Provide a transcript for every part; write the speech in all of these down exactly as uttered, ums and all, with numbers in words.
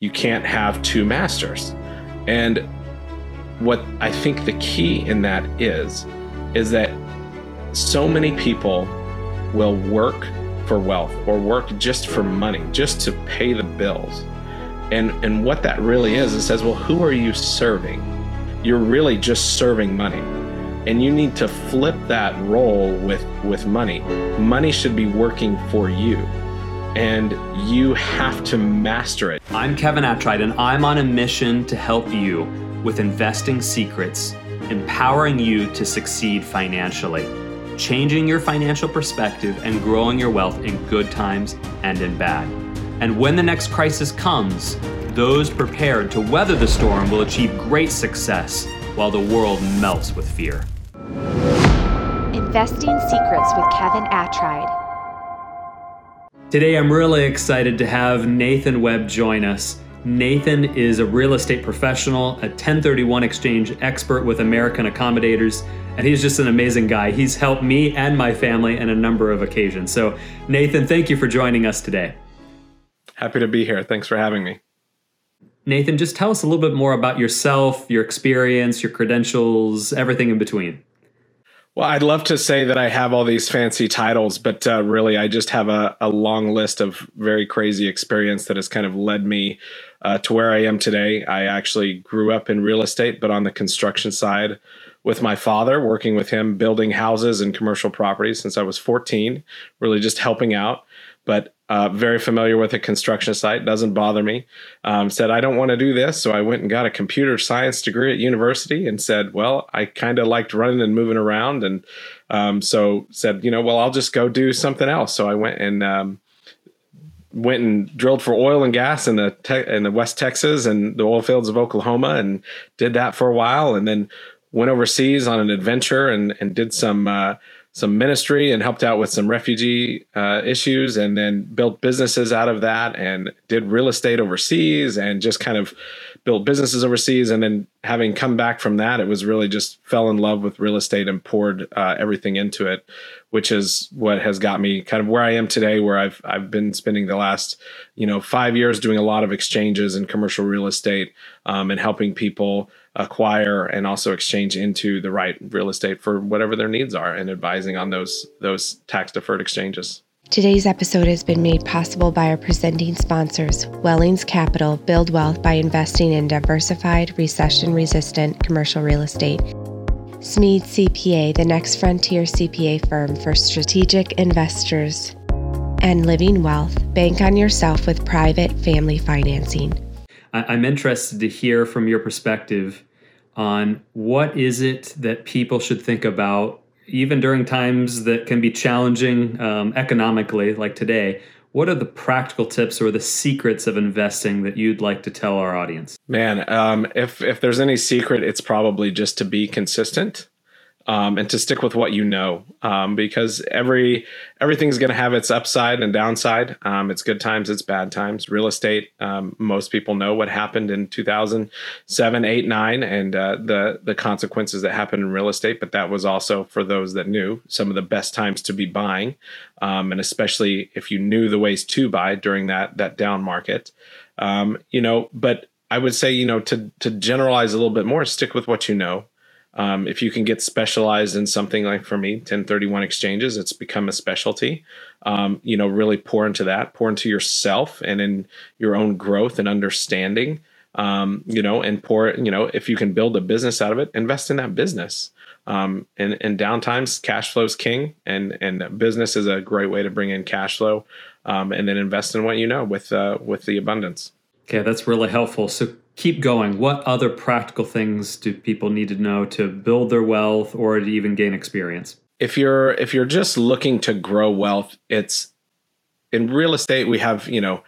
You can't have two masters. And what I think the key in that is, is that so many people will work for wealth or work just for money, just to pay the bills. And, and what that really is, it says, well, who are you serving? You're really just serving money. And you need to flip that role with, with money. Money should be working for you, and you have to master it. I'm Kevin Attride, and I'm on a mission to help you with investing secrets, empowering you to succeed financially, changing your financial perspective, and growing your wealth in good times and in bad. And when the next crisis comes, those prepared to weather the storm will achieve great success while the world melts with fear. Investing Secrets with Kevin Attride. Today, I'm really excited to have Nathan Webb join us. Nathan is a real estate professional, a ten thirty-one exchange expert with American Accommodators, and he's just an amazing guy. He's helped me and my family on a number of occasions. So, Nathan, thank you for joining us today. Happy to be here. Thanks for having me. Nathan, just tell us a little bit more about yourself, your experience, your credentials, everything in between. Well, I'd love to say that I have all these fancy titles, but uh, really I just have a, a long list of very crazy experience that has kind of led me uh, to where I am today. I actually grew up in real estate, but on the construction side with my father, working with him, building houses and commercial properties since I was fourteen, really just helping out. But uh, very familiar with a construction site, doesn't bother me. Um, said, I don't want to do this. So I went and got a computer science degree at university and said, well, I kind of liked running and moving around. And um, so said, you know, well, I'll just go do something else. So I went and um, went and drilled for oil and gas in the te- in the West Texas and the oil fields of Oklahoma, and did that for a while. And then went overseas on an adventure and, and did some uh some ministry and helped out with some refugee uh, issues, and then built businesses out of that and did real estate overseas and just kind of built businesses overseas. And then having come back from that, it was really just fell in love with real estate and poured uh, everything into it, which is what has got me kind of where I am today, where I've I've been spending the last, you know, five years doing a lot of exchanges in commercial real estate um, and helping people acquire and also exchange into the right real estate for whatever their needs are, and advising on those those tax-deferred exchanges. Today's episode has been made possible by our presenting sponsors, Wellings Capital. Build wealth by investing in diversified, recession-resistant commercial real estate. Smead C P A, the next frontier C P A firm for strategic investors. And Living Wealth, bank on yourself with private family financing. I'm interested to hear from your perspective on what is it that people should think about, even during times that can be challenging um, economically, like today. What are the practical tips or the secrets of investing that you'd like to tell our audience? Man, um, if if there's any secret, it's probably just to be consistent. Um, and to stick with what you know, um, because every everything's going to have its upside and downside. Um, it's good times, it's bad times. Real estate, um, most people know what happened in two thousand seven, eight, nine, and uh, the the consequences that happened in real estate. But that was also, for those that knew, some of the best times to be buying, um, and especially if you knew the ways to buy during that that down market. Um, you know, but I would say, you know, to to generalize a little bit more, stick with what you know. Um, if you can get specialized in something, like for me, ten thirty-one exchanges, it's become a specialty. Um, you know, really pour into that, pour into yourself and in your own growth and understanding, um, you know, and pour, you know, if you can build a business out of it, invest in that business. Um, and, and downtimes, cash flow is king, and, and business is a great way to bring in cash flow, um, and then invest in what you know with, uh, with the abundance. Okay. That's really helpful. So keep going. What other practical things do people need to know to build their wealth or to even gain experience? If you're if you're just looking to grow wealth, it's in real estate, we have, you know,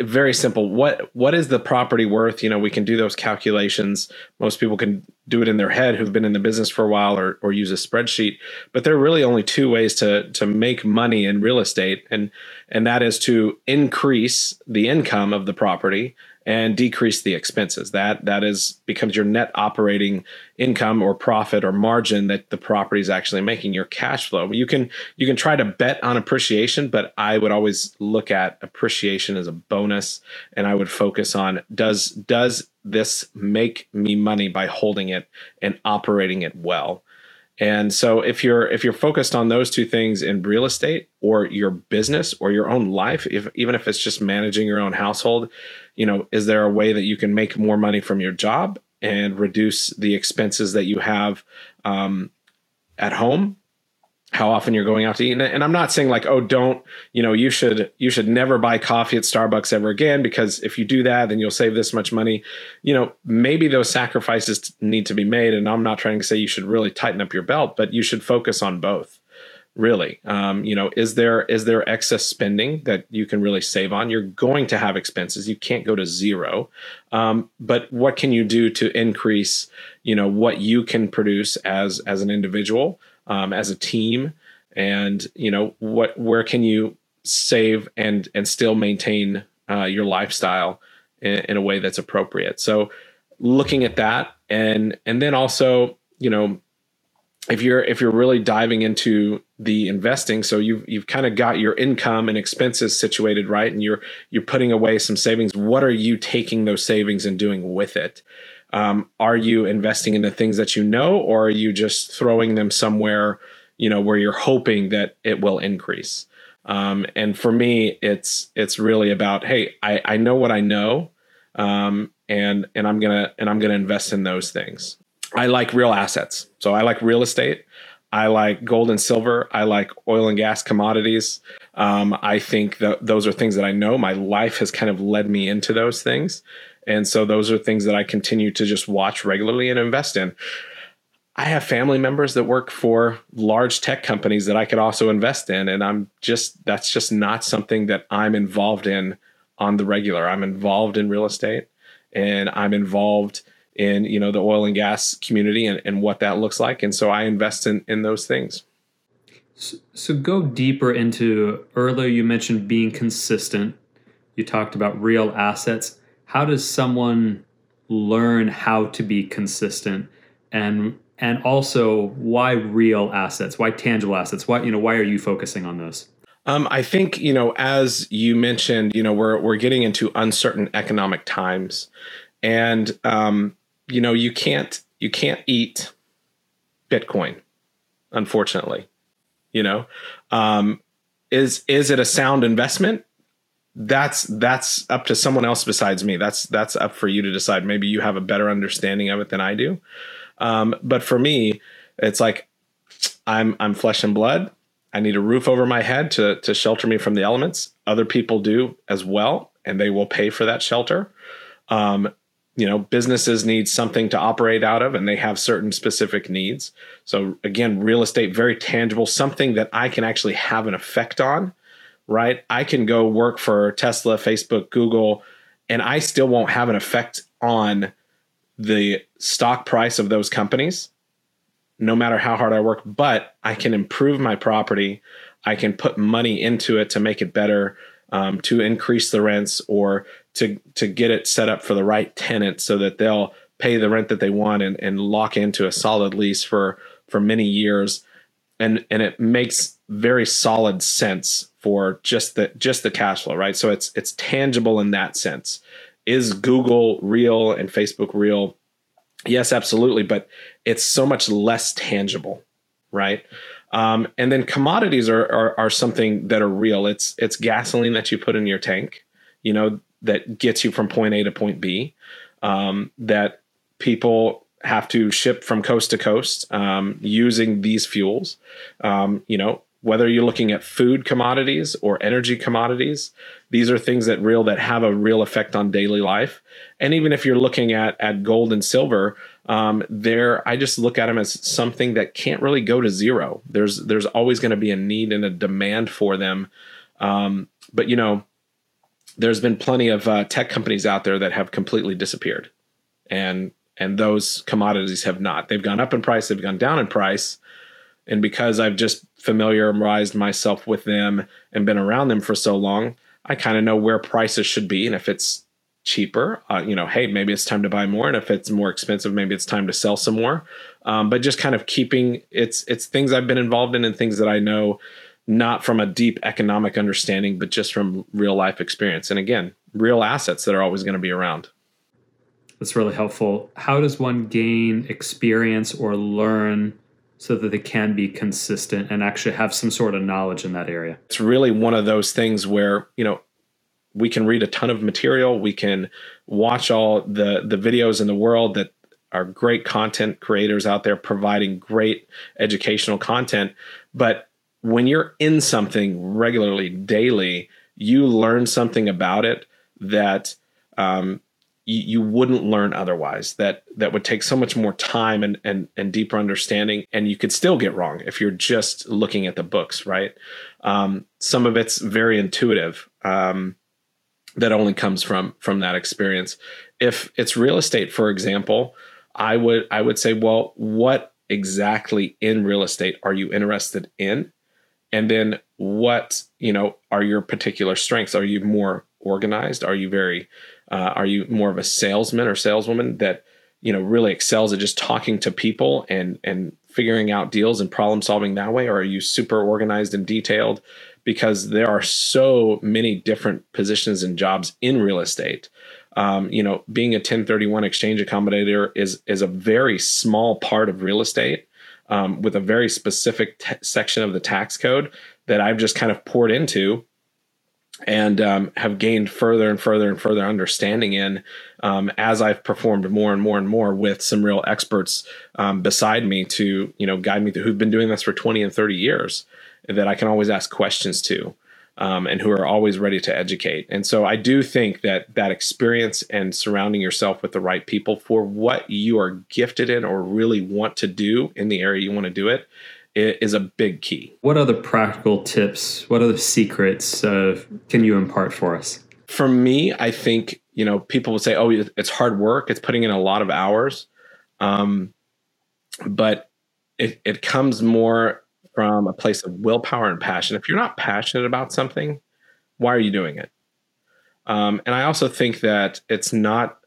very simple. What what is the property worth? You know, we can do those calculations. Most people can do it in their head who've been in the business for a while, or or use a spreadsheet. But there are really only two ways to to make money in real estate, and and that is to increase the income of the property and decrease the expenses. That that is becomes your net operating income or profit or margin that the property is actually making, your cash flow. You can you can try to bet on appreciation, but I would always look at appreciation as a bonus, and I would focus on does does this make me money by holding it and operating it well. And so if you're if you're focused on those two things in real estate or your business or your own life, if even if it's just managing your own household, you know, is there a way that you can make more money from your job and reduce the expenses that you have um, at home? How often you're going out to eat. And I'm not saying like, oh, don't, you know, you should, you should never buy coffee at Starbucks ever again, because if you do that, then you'll save this much money. You know, maybe those sacrifices need to be made. And I'm not trying to say you should really tighten up your belt, but you should focus on both. Really, um, you know, is there is there excess spending that you can really save on? You're going to have expenses. You can't go to zero. Um, but what can you do to increase, you know, what you can produce as as an individual, um, as a team? And, you know, what where can you save and and still maintain uh, your lifestyle in, in a way that's appropriate? So looking at that and and then also, you know, If you're if you're really diving into the investing, so you've you've kind of got your income and expenses situated right, and you're you're putting away some savings. What are you taking those savings and doing with it? Um, are you investing in the things that you know, or are you just throwing them somewhere, you know, where you're hoping that it will increase? Um, and for me, it's it's really about, hey, I, I know what I know, um, and and I'm gonna and I'm gonna invest in those things. I like real assets. So I like real estate. I like gold and silver. I like oil and gas commodities. Um, I think that those are things that I know. My life has kind of led me into those things. And so those are things that I continue to just watch regularly and invest in. I have family members that work for large tech companies that I could also invest in. And I'm just, that's just not something that I'm involved in on the regular. I'm involved in real estate and I'm involved in, you know, the oil and gas community and, and what that looks like. And so I invest in, in those things. So, so go deeper into, earlier you mentioned being consistent. You talked about real assets. How does someone learn how to be consistent? And and also why real assets? Why tangible assets? Why, you know, why are you focusing on those? Um, I think, you know, as you mentioned, you know, we're we're getting into uncertain economic times. And um You know, you can't you can't eat Bitcoin, unfortunately. You know, um, is is it a sound investment? That's that's up to someone else besides me. That's that's up for you to decide. Maybe you have a better understanding of it than I do. Um, but for me, it's like I'm I'm flesh and blood. I need a roof over my head to to shelter me from the elements. Other people do as well, and they will pay for that shelter. Um, You know, businesses need something to operate out of, and they have certain specific needs. So again, real estate, very tangible, something that I can actually have an effect on, right? I can go work for Tesla, Facebook, Google, and I still won't have an effect on the stock price of those companies, no matter how hard I work, but I can improve my property. I can put money into it to make it better, um, to increase the rents or to to get it set up for the right tenant so that they'll pay the rent that they want and, and lock into a solid lease for, for many years. And and it makes very solid sense for just the just the cash flow, right? So it's it's tangible in that sense. Is Google real and Facebook real? Yes, absolutely, but it's so much less tangible, right? Um, and then commodities are, are are something that are real. It's it's gasoline that you put in your tank, you know, that gets you from point A to point B, um, that people have to ship from coast to coast um, using these fuels. Um, you know, whether you're looking at food commodities or energy commodities, these are things that real that have a real effect on daily life. And even if you're looking at at gold and silver, um, there I just look at them as something that can't really go to zero. There's there's always going to be a need and a demand for them. Um, but you know. There's been plenty of uh, tech companies out there that have completely disappeared, and and those commodities have not. They've gone up in price, they've gone down in price, and because I've just familiarized myself with them and been around them for so long, I kind of know where prices should be, and if it's cheaper, uh, you know, hey, maybe it's time to buy more. And if it's more expensive, maybe it's time to sell some more. Um, but just kind of keeping it's it's things I've been involved in and things that I know, not from a deep economic understanding, but just from real life experience. And again, real assets that are always going to be around. That's really helpful. How does one gain experience or learn so that they can be consistent and actually have some sort of knowledge in that area? It's really one of those things where, you know, we can read a ton of material. We can watch all the, the videos in the world that are great content creators out there providing great educational content. But when you're in something regularly, daily, you learn something about it that um, you, you wouldn't learn otherwise, that that would take so much more time and, and, and deeper understanding. And you could still get wrong if you're just looking at the books, right? Um, some of it's very intuitive. Um, that only comes from from that experience. If it's real estate, for example, I would I would say, well, what exactly in real estate are you interested in? And then what, you know, are your particular strengths? Are you more organized? Are you very uh, are you more of a salesman or saleswoman that, you know, really excels at just talking to people and and figuring out deals and problem solving that way? Or are you super organized and detailed? Because there are so many different positions and jobs in real estate. Um, you know, being a ten thirty-one exchange accommodator is is a very small part of real estate um, with a very specific t- section of the tax code that I've just kind of poured into and um, have gained further and further and further understanding in um, as I've performed more and more and more with some real experts um, beside me to, you know, guide me through, who've been doing this for twenty and thirty years. That I can always ask questions to um, and who are always ready to educate. And so I do think that that experience and surrounding yourself with the right people for what you are gifted in or really want to do in the area you want to do it, it is a big key. What other practical tips, what other secrets uh, can you impart for us? For me, I think, you know, people would say, oh, it's hard work. It's putting in a lot of hours. Um, but it, it comes more from a place of willpower and passion. If you're not passionate about something, why are you doing it? Um, and I also think that it's not,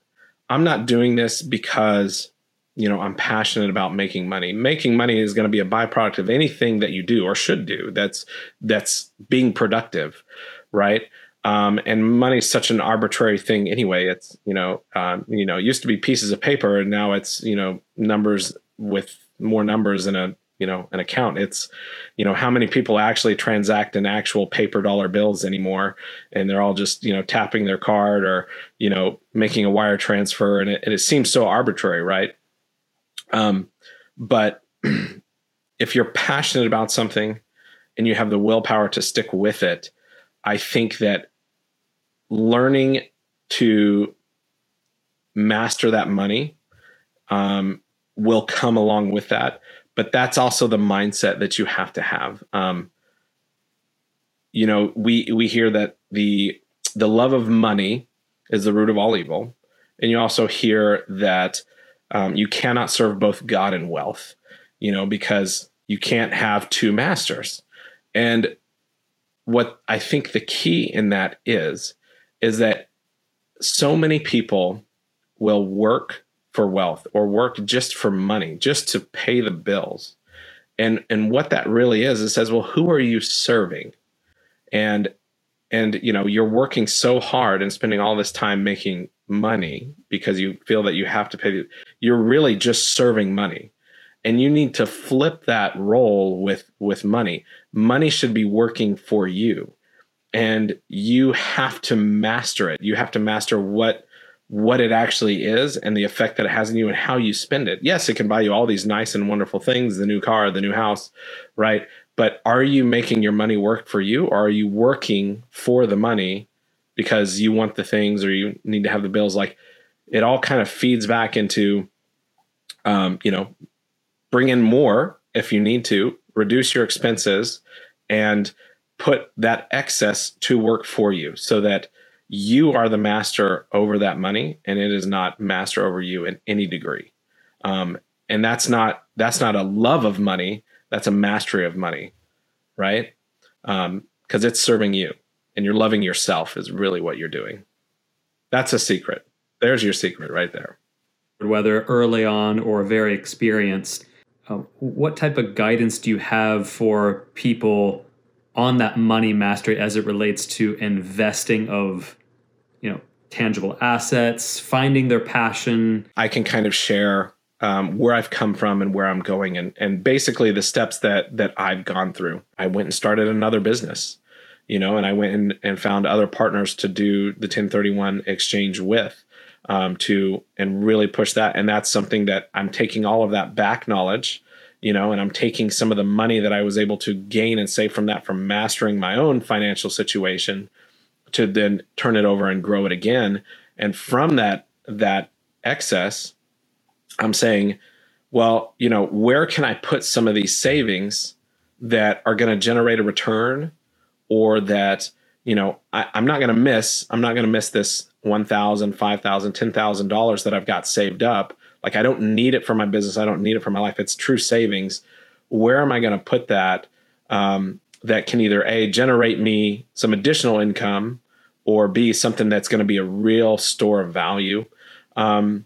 I'm not doing this because, you know, I'm passionate about making money. Making money is going to be a byproduct of anything that you do or should do. That's, that's being productive, right? Um, and money is such an arbitrary thing anyway. It's, you know, um, you know, it used to be pieces of paper and now it's, you know, numbers with more numbers in a, you know, an account. It's, you know, how many people actually transact in actual paper dollar bills anymore. And they're all just, you know, tapping their card or, you know, making a wire transfer. And it, and it seems so arbitrary, right? Um, but if you're passionate about something and you have the willpower to stick with it, I think that learning to master that money um, will come along with that. But that's also the mindset that you have to have. Um, you know, we we hear that the the love of money is the root of all evil. And you also hear that um, you cannot serve both God and wealth, you know, because you can't have two masters. And what I think the key in that is, is that so many people will work for wealth or work just for money, just to pay the bills. And and what that really is, it says, well, who are you serving? And, and you know, you're working so hard and spending all this time making money because you feel that you have to pay. You're really just serving money. And you need to flip that role with, with money. Money should be working for you. And you have to master it. You have to master what what it actually is and the effect that it has on you and how you spend it. Yes, it can buy you all these nice and wonderful things, the new car, the new house, right? But are you making your money work for you, or are you working for the money because you want the things or you need to have the bills? Like, it all kind of feeds back into, um, you know, bring in more if you need to, reduce your expenses, and put that excess to work for you so that you are the master over that money, and it is not master over you in any degree. Um, and that's not that's not a love of money. That's a mastery of money, right? Um, because it's serving you, and you're loving yourself is really what you're doing. That's a secret. There's your secret right there. Whether early on or very experienced, uh, what type of guidance do you have for people on that money mastery as it relates to investing of, you know, tangible assets, finding their passion? I can kind of share um, where I've come from and where I'm going, and and basically the steps that that I've gone through. I went and started another business, you know, and I went and, and found other partners to do the ten thirty-one exchange with. Um, to and really push that. And that's something that I'm taking all of that back knowledge, you know, and I'm taking some of the money that I was able to gain and save from that, from mastering my own financial situation, to then turn it over and grow it again. And from that, that excess, I'm saying, well, you know, where can I put some of these savings that are going to generate a return, or that, you know, I, I'm not going to miss, I'm not going to miss this one thousand dollars, five thousand dollars, ten thousand dollars that I've got saved up. Like, I don't need it for my business. I don't need it for my life. It's true savings. Where am I going to put that um, that can either A, generate me some additional income, or B, something that's going to be a real store of value? Um,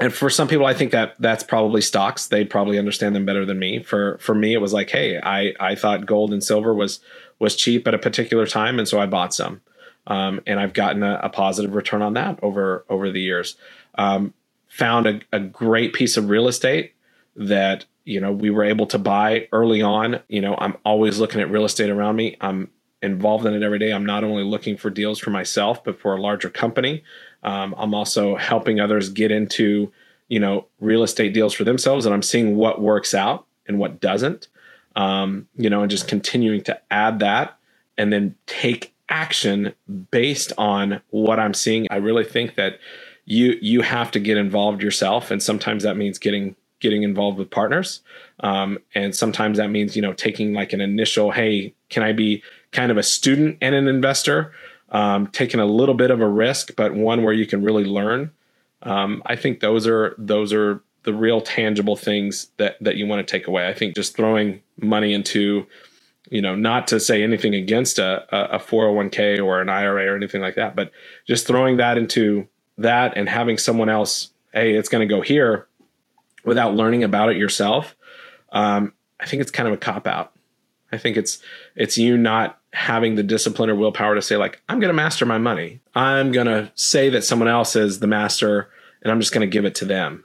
and for some people, I think that that's probably stocks. They probably understand them better than me. For for me, it was like, hey, I, I thought gold and silver was was cheap at a particular time, and so I bought some. Um, and I've gotten a, a positive return on that over over the years. Um, found a, a great piece of real estate that, you know, we were able to buy early on. You know, I'm always looking at real estate around me. I'm involved in it every day. I'm not only looking for deals for myself, but for a larger company. Um, I'm also helping others get into, you know, real estate deals for themselves. And I'm seeing what works out and what doesn't, um, you know, and just continuing to add that and then take action based on what I'm seeing. I really think that you you have to get involved yourself, and sometimes that means getting getting involved with partners, um, and sometimes that means, you know, taking like an initial, hey, can I be kind of a student and an investor, um, taking a little bit of a risk, but one where you can really learn. Um, I think those are those are the real tangible things that that you want to take away. I think just throwing money into, you know, not to say anything against a, a four oh one k or an I R A or anything like that, but just throwing that into that and having someone else, hey, it's going to go here, without learning about it yourself. Um, I think it's kind of a cop out. I think it's, it's you not having the discipline or willpower to say, like, I'm going to master my money. I'm going to say that someone else is the master and I'm just going to give it to them.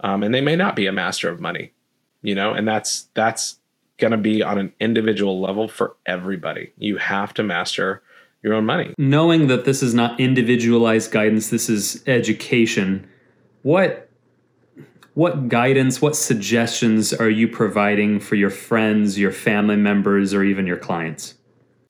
Um, and they may not be a master of money, you know, and that's, that's, going to be on an individual level for everybody. You have to master your own money. Knowing that this is not individualized guidance, this is education. What, what guidance, what suggestions are you providing for your friends, your family members, or even your clients?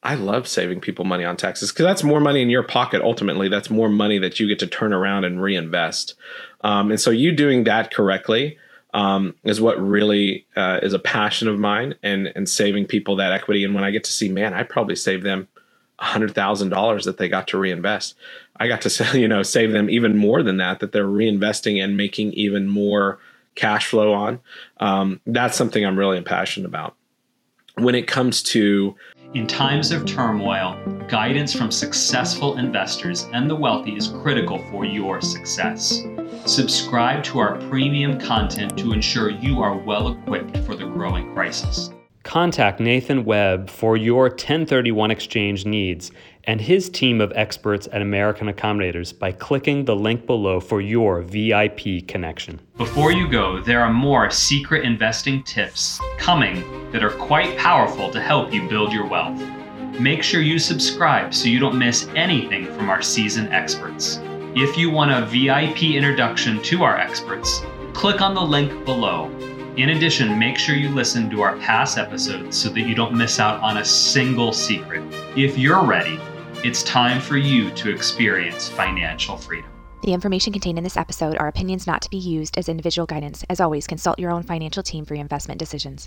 I love saving people money on taxes, because that's more money in your pocket. Ultimately, that's more money that you get to turn around and reinvest. Um, and so you doing that correctly Um, is what really uh, is a passion of mine, and and saving people that equity. And when I get to see, man, I probably saved them one hundred thousand dollars that they got to reinvest. I got to, you know, save them even more than that, that they're reinvesting and making even more cash flow on. Um, that's something I'm really passionate about. When it comes to... In times of turmoil, guidance from successful investors and the wealthy is critical for your success. Subscribe to our premium content to ensure you are well-equipped for the growing crisis. Contact Nathan Webb for your ten thirty-one exchange needs and his team of experts at American Accommodators by clicking the link below for your V I P connection. Before you go, there are more secret investing tips coming that are quite powerful to help you build your wealth. Make sure you subscribe so you don't miss anything from our seasoned experts. If you want a V I P introduction to our experts, click on the link below. In addition, make sure you listen to our past episodes so that you don't miss out on a single secret. If you're ready, it's time for you to experience financial freedom. The information contained in this episode are opinions not to be used as individual guidance. As always, consult your own financial team for your investment decisions.